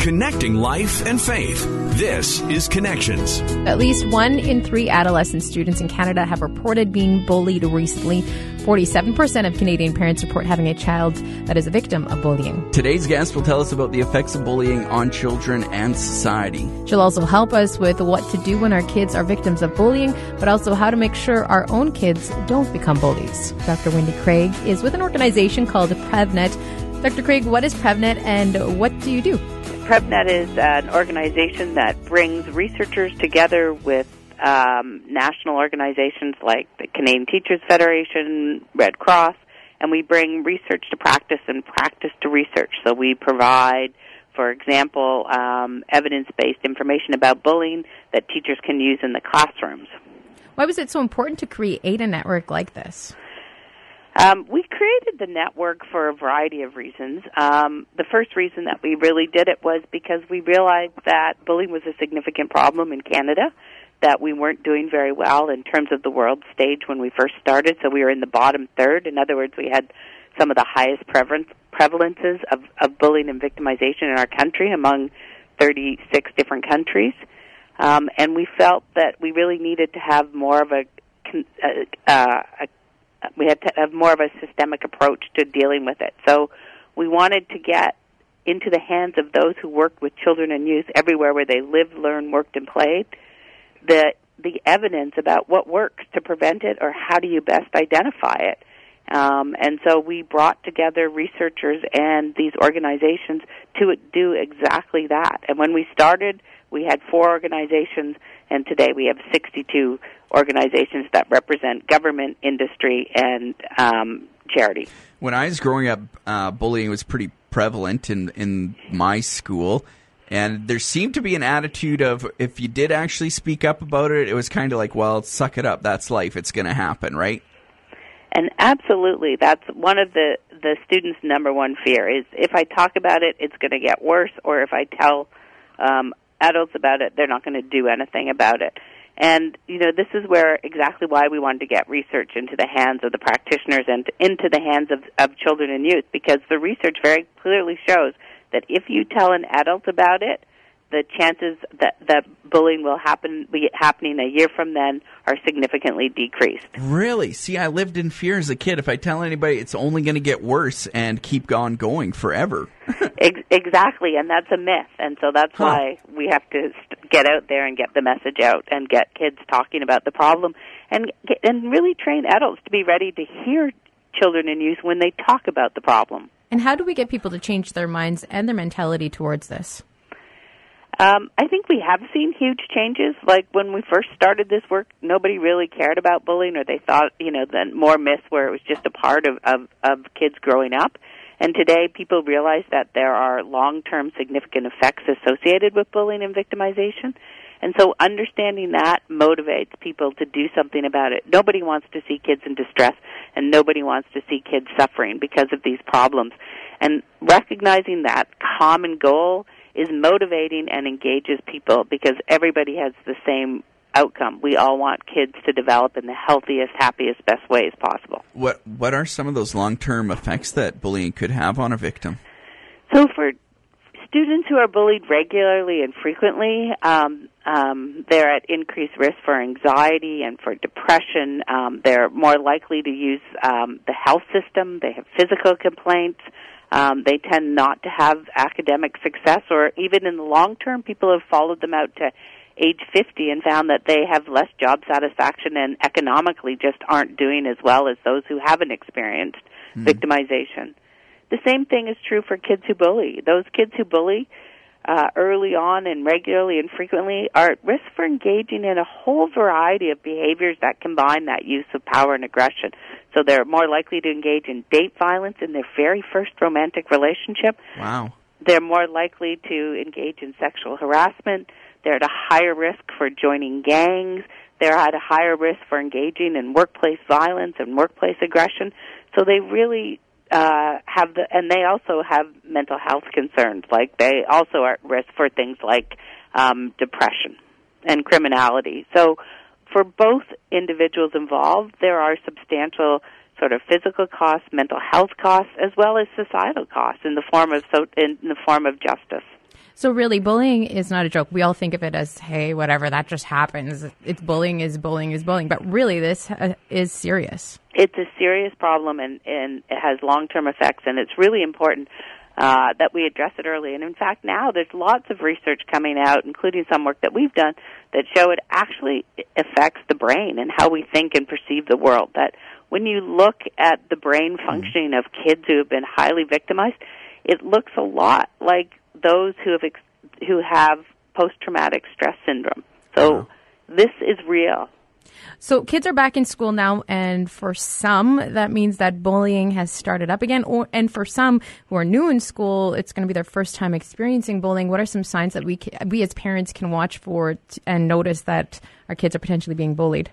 Connecting life and faith. This is Connections. At least 1 in 3 adolescent students in Canada have reported being bullied recently. 47% of Canadian parents report having a child that is a victim of bullying. Today's guest will tell us about the effects of bullying on children and society. She'll also help us with what to do when our kids are victims of bullying, but also how to make sure our own kids don't become bullies. Dr. Wendy Craig is with an organization called PrevNet. Dr. Craig, what is PrevNet and what do you do? PrevNet is an organization that brings researchers together with national organizations like the Canadian Teachers Federation, Red Cross, and we bring research to practice and practice to research. So we provide, for example, evidence-based information about bullying that teachers can use in the classrooms. Why was it so important to create a network like this? We created the network for a variety of reasons. The first reason that we really did it was because we realized that bullying was a significant problem in Canada, that we weren't doing very well in terms of the world stage when we first started, so we were in the bottom third. In other words, we had some of the highest prevalences of bullying and victimization in our country among 36 different countries. And we felt that we really needed to have more of a systemic approach to dealing with it. So we wanted to get into the hands of those who worked with children and youth everywhere where they lived, learned, worked, and played, the evidence about what works to prevent it or how do you best identify it. And so we brought together researchers and these organizations to do exactly that. And when we started, we had 4 organizations, and today we have 62 organizations that represent government, industry, and charity. When I was growing up, bullying was pretty prevalent in my school. And there seemed to be an attitude of, if you did actually speak up about it, it was kind of like, well, suck it up. That's life. It's going to happen, right? And absolutely. That's one of the students' number one fear is, if I talk about it, it's going to get worse. Or if I tell adults about it, they're not going to do anything about it. And, this is where exactly why we wanted to get research into the hands of the practitioners and into the hands of children and youth, because the research very clearly shows that if you tell an adult about it, the chances that bullying will be happening a year from then are significantly decreased. Really? See, I lived in fear as a kid. If I tell anybody, it's only going to get worse and keep on going forever. Exactly, and that's a myth. And so that's why we have to get out there and get the message out and get kids talking about the problem and really train adults to be ready to hear children and youth when they talk about the problem. And how do we get people to change their minds and their mentality towards this? I think we have seen huge changes. Like when we first started this work, nobody really cared about bullying, or they thought, the more myths where it was just a part of kids growing up. And today people realize that there are long-term significant effects associated with bullying and victimization. And so understanding that motivates people to do something about it. Nobody wants to see kids in distress, and nobody wants to see kids suffering because of these problems. And recognizing that common goal is motivating and engages people, because everybody has the same outcome. We all want kids to develop in the healthiest, happiest, best ways possible. What are some of those long-term effects that bullying could have on a victim? So for students who are bullied regularly and frequently, they're at increased risk for anxiety and for depression. They're more likely to use the health system. They have physical complaints. They tend not to have academic success, or even in the long term, people have followed them out to age 50 and found that they have less job satisfaction and economically just aren't doing as well as those who haven't experienced victimization. The same thing is true for kids who bully. Those kids who bully early on and regularly and frequently are at risk for engaging in a whole variety of behaviors that combine that use of power and aggression. So they're more likely to engage in date violence in their very first romantic relationship. Wow. They're more likely to engage in sexual harassment. They're at a higher risk for joining gangs. They're at a higher risk for engaging in workplace violence and workplace aggression. So they really they also have mental health concerns. Like they also are at risk for things like depression and criminality. So for both individuals involved, there are substantial sort of physical costs, mental health costs, as well as societal costs in the form of justice. So really, bullying is not a joke. We all think of it as, hey, whatever, that just happens. It's bullying is bullying is bullying. But really, this is serious. It's a serious problem, and it has long-term effects, and it's really important that we address it early. And in fact, now there's lots of research coming out, including some work that we've done, that show it actually affects the brain and how we think and perceive the world. That when you look at the brain functioning of kids who have been highly victimized, it looks a lot like those who have post-traumatic stress syndrome. So This is real. So kids are back in school now, and for some, that means that bullying has started up again. And for some who are new in school, it's going to be their first time experiencing bullying. What are some signs that we as parents can watch for and notice that our kids are potentially being bullied?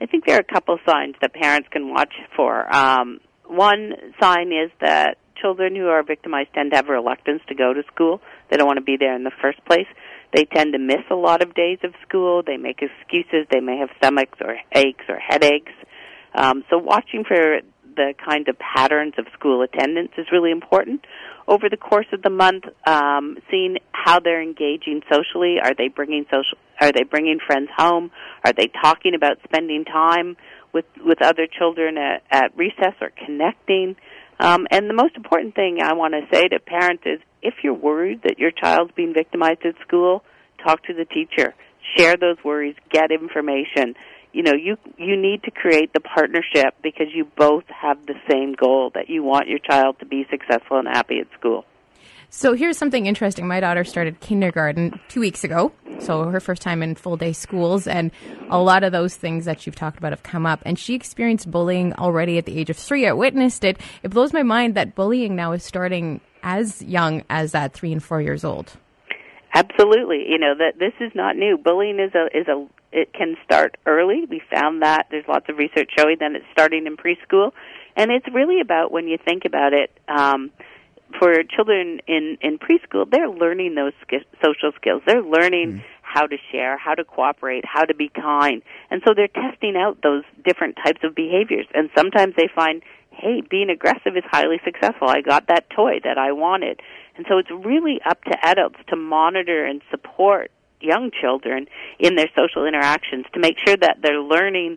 I think there are a couple of signs that parents can watch for. One sign is that children who are victimized tend to have a reluctance to go to school. They don't want to be there in the first place. They tend to miss a lot of days of school. They make excuses. They may have stomach aches or headaches. So watching for the kinds of patterns of school attendance is really important. Over the course of the month, seeing how they're engaging socially. Are they bringing friends home? Are they talking about spending time with other children at recess or connecting? And the most important thing I want to say to parents is, if you're worried that your child's being victimized at school, talk to the teacher. Share those worries. Get information. You know, you need to create the partnership because you both have the same goal, that you want your child to be successful and happy at school. So here's something interesting. My daughter started kindergarten 2 weeks ago, so her first time in full-day schools, and a lot of those things that you've talked about have come up. And she experienced bullying already at the age of 3. I witnessed it. It blows my mind that bullying now is starting as young as that 3 and 4 years old. Absolutely. You know, that this is not new. Bullying it can start early. We found that. There's lots of research showing that it's starting in preschool. And it's really about, when you think about it, for children in preschool, they're learning those social skills. They're learning how to share, how to cooperate, how to be kind. And so they're testing out those different types of behaviors. And sometimes they find, hey, being aggressive is highly successful. I got that toy that I wanted. And so it's really up to adults to monitor and support young children in their social interactions to make sure that they're learning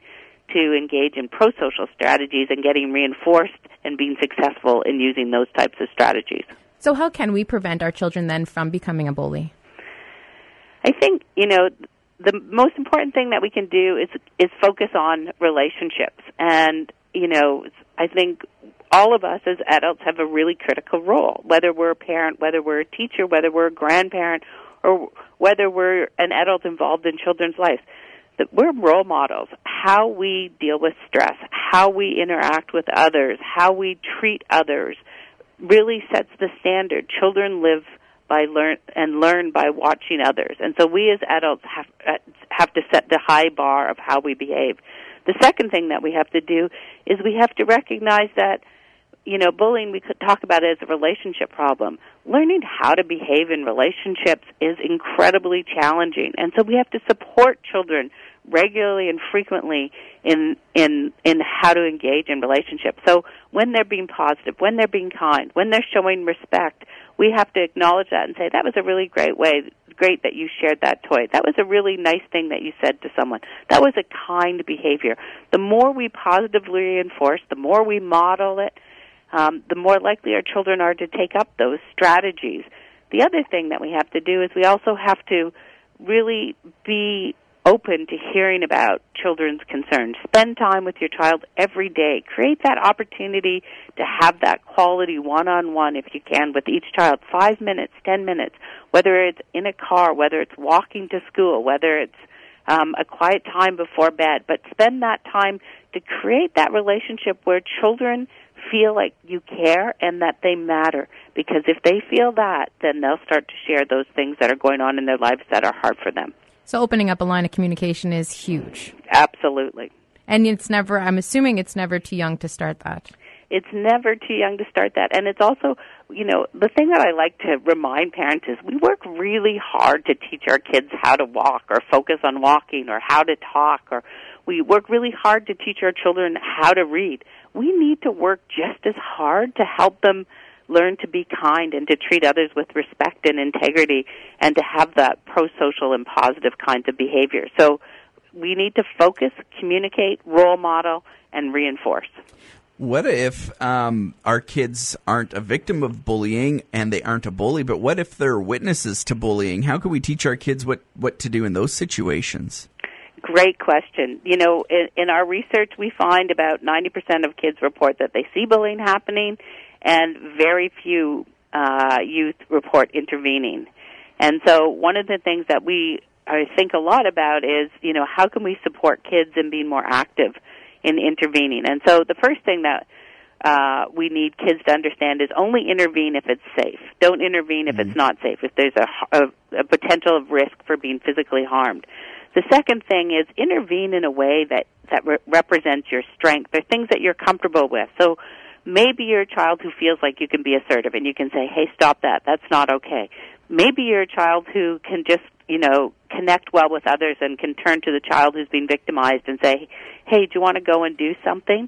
to engage in pro-social strategies and getting reinforced and being successful in using those types of strategies. So how can we prevent our children then from becoming a bully? I think, you know, the most important thing that we can do is focus on relationships. And, you know, I think all of us as adults have a really critical role, whether we're a parent, whether we're a teacher, whether we're a grandparent, or whether we're an adult involved in children's lives. We're role models. How we deal with stress, how we interact with others, how we treat others really sets the standard. Children live by learn by watching others. And so we as adults have to set the high bar of how we behave. The second thing that we have to do is we have to recognize that, you know, bullying, we could talk about it as a relationship problem. Learning how to behave in relationships is incredibly challenging. And so we have to support children regularly and frequently in how to engage in relationships. So when they're being positive, when they're being kind, when they're showing respect, we have to acknowledge that and say, that was a really great that you shared that toy. That was a really nice thing that you said to someone. That was a kind behavior. The more we positively reinforce, the more we model it, the more likely our children are to take up those strategies. The other thing that we have to do is we also have to really be open to hearing about children's concerns. Spend time with your child every day. Create that opportunity to have that quality one-on-one, if you can, with each child. 5 minutes, 10 minutes, whether it's in a car, whether it's walking to school, whether it's a quiet time before bed. But spend that time to create that relationship where children feel like you care and that they matter, because if they feel that, then they'll start to share those things that are going on in their lives that are hard for them. So opening up a line of communication is huge. Absolutely. And I'm assuming it's never too young to start that. It's never too young to start that. And it's also, you know, the thing that I like to remind parents is we work really hard to teach our kids how to walk or focus on walking or how to talk, or we work really hard to teach our children how to read. We need to work just as hard to help them learn to be kind and to treat others with respect and integrity and to have that pro-social and positive kinds of behavior. So we need to focus, communicate, role model, and reinforce. What if our kids aren't a victim of bullying and they aren't a bully, but what if they're witnesses to bullying? How can we teach our kids what to do in those situations? Great question. You know, in our research, we find about 90% of kids report that they see bullying happening, and very few youth report intervening. And so one of the things that I think a lot about is, you know, how can we support kids in being more active in intervening? And so the first thing that we need kids to understand is only intervene if it's safe. Don't intervene if it's not safe, if there's a potential of risk for being physically harmed. The second thing is intervene in a way that represents your strength. There are things that you're comfortable with. So maybe you're a child who feels like you can be assertive and you can say, hey, stop that. That's not okay. Maybe you're a child who can just, you know, connect well with others and can turn to the child who's been victimized and say, hey, do you want to go and do something?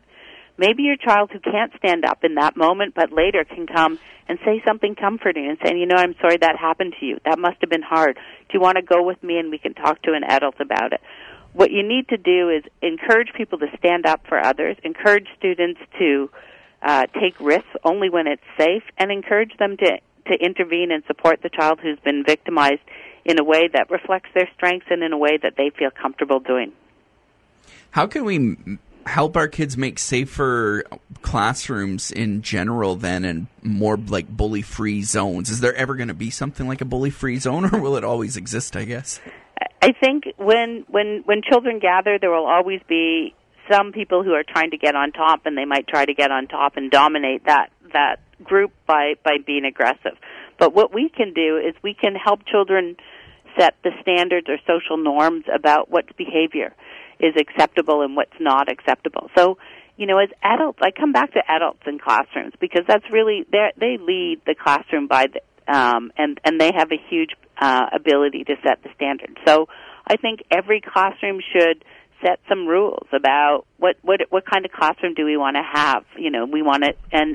Maybe your child who can't stand up in that moment but later can come and say something comforting and say, you know, I'm sorry that happened to you. That must have been hard. Do you want to go with me and we can talk to an adult about it? What you need to do is encourage people to stand up for others, encourage students to take risks only when it's safe, and encourage them to intervene and support the child who's been victimized in a way that reflects their strengths and in a way that they feel comfortable doing. How can we help our kids make safer classrooms in general then, and more like bully-free zones? Is there ever going to be something like a bully-free zone, or will it always exist, I guess? I think when children gather, there will always be some people who are trying to get on top, and they might try to get on top and dominate that group by being aggressive. But what we can do is we can help children set the standards or social norms about what behavior is acceptable and what's not acceptable. So, you know, as adults, I come back to adults in classrooms because that's really, they lead the classroom by and they have a huge ability to set the standard. So I think every classroom should set some rules about what kind of classroom do we want to have. You know, we want to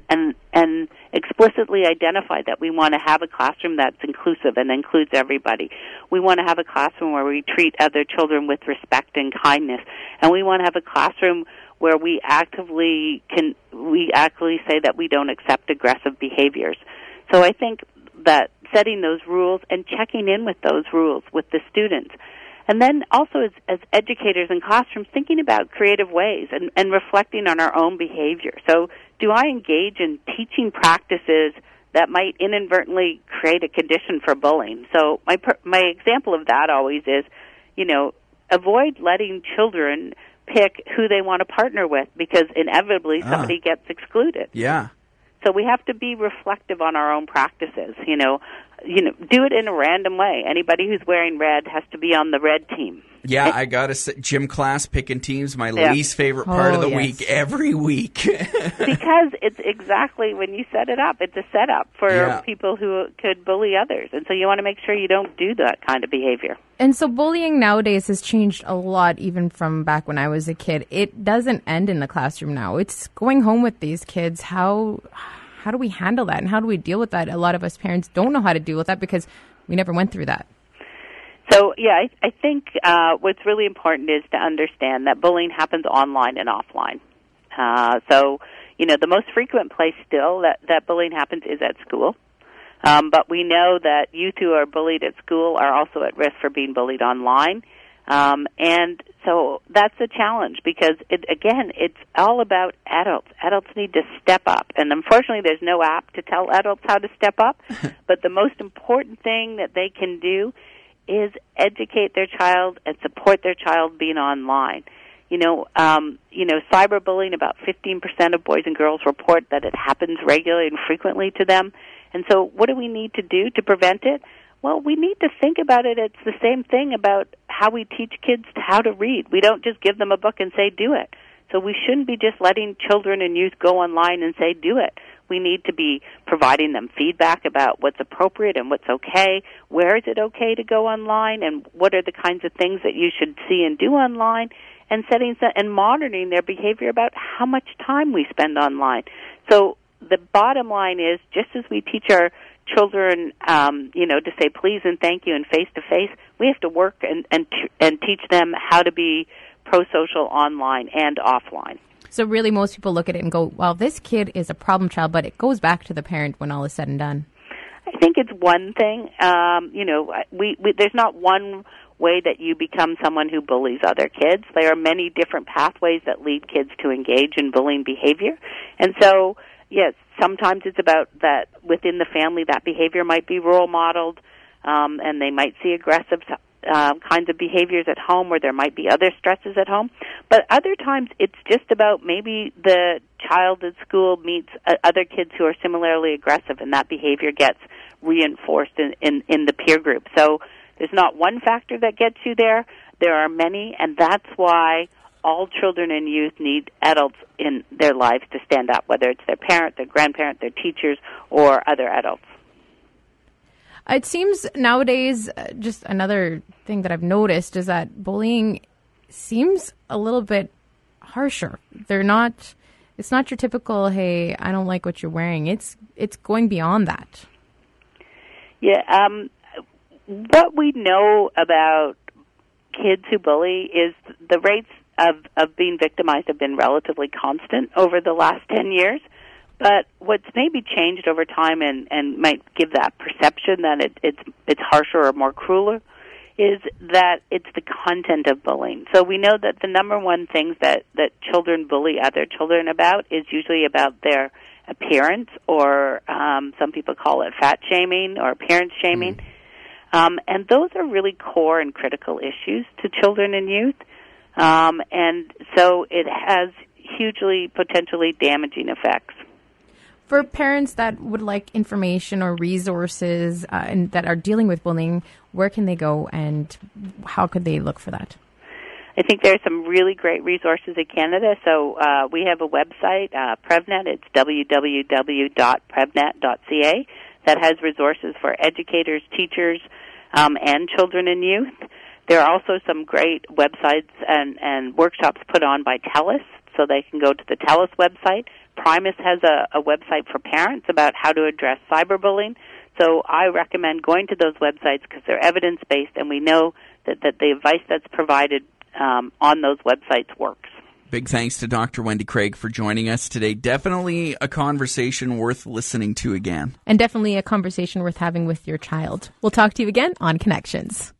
and explicitly identify that we want to have a classroom that's inclusive and includes everybody. We want to have a classroom where we treat other children with respect and kindness, and we want to have a classroom where we actively say that we don't accept aggressive behaviors. So I think that setting those rules and checking in with those rules with the students. And then also as educators in classrooms, thinking about creative ways and reflecting on our own behavior. So do I engage in teaching practices that might inadvertently create a condition for bullying? So my example of that always is, you know, avoid letting children pick who they want to partner with because inevitably somebody gets excluded. Yeah. So we have to be reflective on our own practices, you know, do it in a random way. Anybody who's wearing red has to be on the red team. Yeah, I got to say, gym class, picking teams, my least favorite part of the week, every week. Because it's exactly when you set it up, it's a setup for people who could bully others. And so you want to make sure you don't do that kind of behavior. And so bullying nowadays has changed a lot, even from back when I was a kid. It doesn't end in the classroom now. It's going home with these kids. How do we handle that, and how do we deal with that? A lot of us parents don't know how to deal with that because we never went through that. So, I think what's really important is to understand that bullying happens online and offline. So, you know, the most frequent place still that bullying happens is at school. But we know that youth who are bullied at school are also at risk for being bullied online. And so that's a challenge because, it's all about adults. Adults need to step up. And unfortunately, there's no app to tell adults how to step up. But the most important thing that they can do is educate their child and support their child being online. You know, cyberbullying, about 15% of boys and girls report that it happens regularly and frequently to them. And so what do we need to do to prevent it? Well, we need to think about it. It's the same thing about how we teach kids how to read. We don't just give them a book and say, do it. So we shouldn't be just letting children and youth go online and say, do it. We need to be providing them feedback about what's appropriate and what's okay, where is it okay to go online, and what are the kinds of things that you should see and do online, and setting and monitoring their behavior about how much time we spend online. So the bottom line is, just as we teach our children, to say please and thank you and face-to-face, we have to work and teach them how to be pro-social online and offline. So really most people look at it and go, well, this kid is a problem child, but it goes back to the parent when all is said and done. I think it's one thing. There's not one way that you become someone who bullies other kids. There are many different pathways that lead kids to engage in bullying behavior. And so, yes, sometimes it's about that within the family that behavior might be role modeled, and they might see aggressive kinds of behaviors at home, or there might be other stresses at home. But other times it's just about maybe the child at school meets other kids who are similarly aggressive, and that behavior gets reinforced in the peer group. So there's not one factor that gets you there. There are many, and that's why all children and youth need adults in their lives to stand up, whether it's their parent, their grandparent, their teachers, or other adults. It seems nowadays, just another thing that I've noticed is that bullying seems a little bit harsher. It's not your typical, hey, I don't like what you're wearing. It's going beyond that. Yeah, what we know about kids who bully is the rates of being victimized have been relatively constant over the last 10 years. But what's maybe changed over time and might give that perception that it's harsher or more crueler is that it's the content of bullying. So we know that the number one things that children bully other children about is usually about their appearance, or some people call it fat shaming or appearance shaming. Mm-hmm. And those are really core and critical issues to children and youth. And so it has hugely potentially damaging effects. For parents that would like information or resources and that are dealing with bullying, where can they go and how could they look for that? I think there's some really great resources in Canada. So we have a website, PrevNet. It's www.prevnet.ca that has resources for educators, teachers, and children and youth. There are also some great websites and workshops put on by TELUS, so they can go to the TELUS website. Primus has a website for parents about how to address cyberbullying. So I recommend going to those websites because they're evidence-based, and we know that the advice that's provided on those websites works. Big thanks to Dr. Wendy Craig for joining us today. Definitely a conversation worth listening to again. And definitely a conversation worth having with your child. We'll talk to you again on Connections.